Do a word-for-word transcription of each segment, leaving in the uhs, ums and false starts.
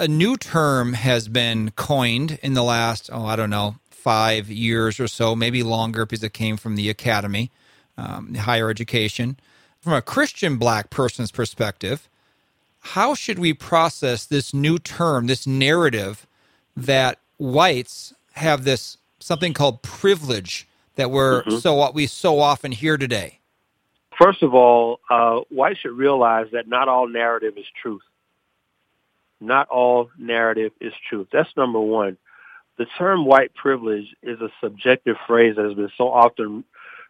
a new term has been coined in the last, oh, I don't know, five years or so, maybe longer, because it came from the academy, um, higher education. From a Christian black person's perspective, how should we process this new term, this narrative that whites have this something called privilege that we're mm-hmm. so what we so often hear today? First of all, uh, whites should realize that not all narrative is truth. Not all narrative is truth. That's number one. The term white privilege is a subjective phrase that has been so often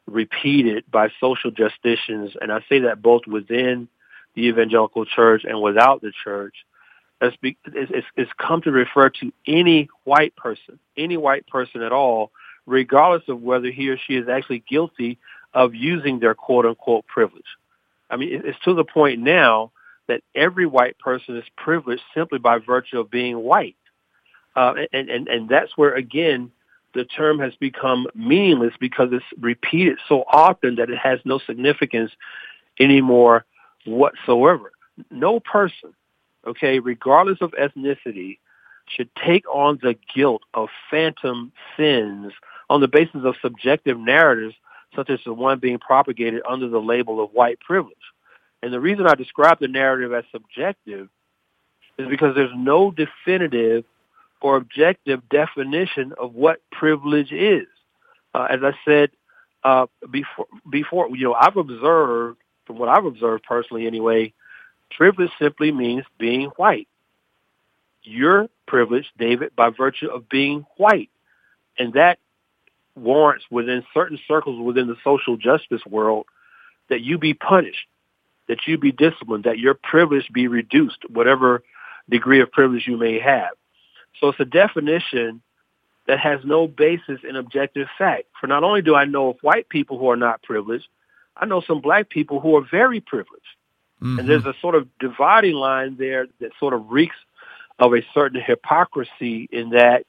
repeated by social justicians, and I say that both within the evangelical church and without the church. That's be, it's, it's come to refer to any white person, any white person at all, regardless of whether he or she is actually guilty of using their quote-unquote privilege. I mean, it's to the point now that every white person is privileged simply by virtue of being white. Uh, and, and, and that's where, again, the term has become meaningless because it's repeated so often that it has no significance anymore whatsoever. No person, okay, regardless of ethnicity, should take on the guilt of phantom sins on the basis of subjective narratives such as the one being propagated under the label of white privilege. And the reason I describe the narrative as subjective is because there's no definitive or objective definition of what privilege is. Uh, as I said uh, before, before, you know, I've observed, from what I've observed personally anyway, privilege simply means being white. You're privileged, David, by virtue of being white. And that warrants within certain circles within the social justice world that you be punished, that you be disciplined, that your privilege be reduced, whatever degree of privilege you may have. So it's a definition that has no basis in objective fact. For not only do I know of white people who are not privileged, I know some black people who are very privileged. Mm-hmm. And there's a sort of dividing line there that sort of reeks of a certain hypocrisy in that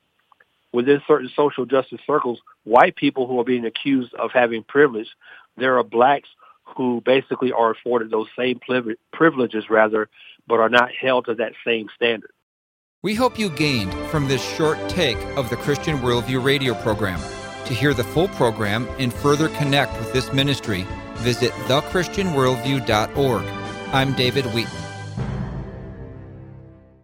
within certain social justice circles, white people who are being accused of having privilege, there are blacks who basically are afforded those same privileges, rather, but are not held to that same standard. We hope you gained from this short take of the Christian Worldview radio program. To hear the full program and further connect with this ministry, visit the christian worldview dot org. I'm David Wheaton.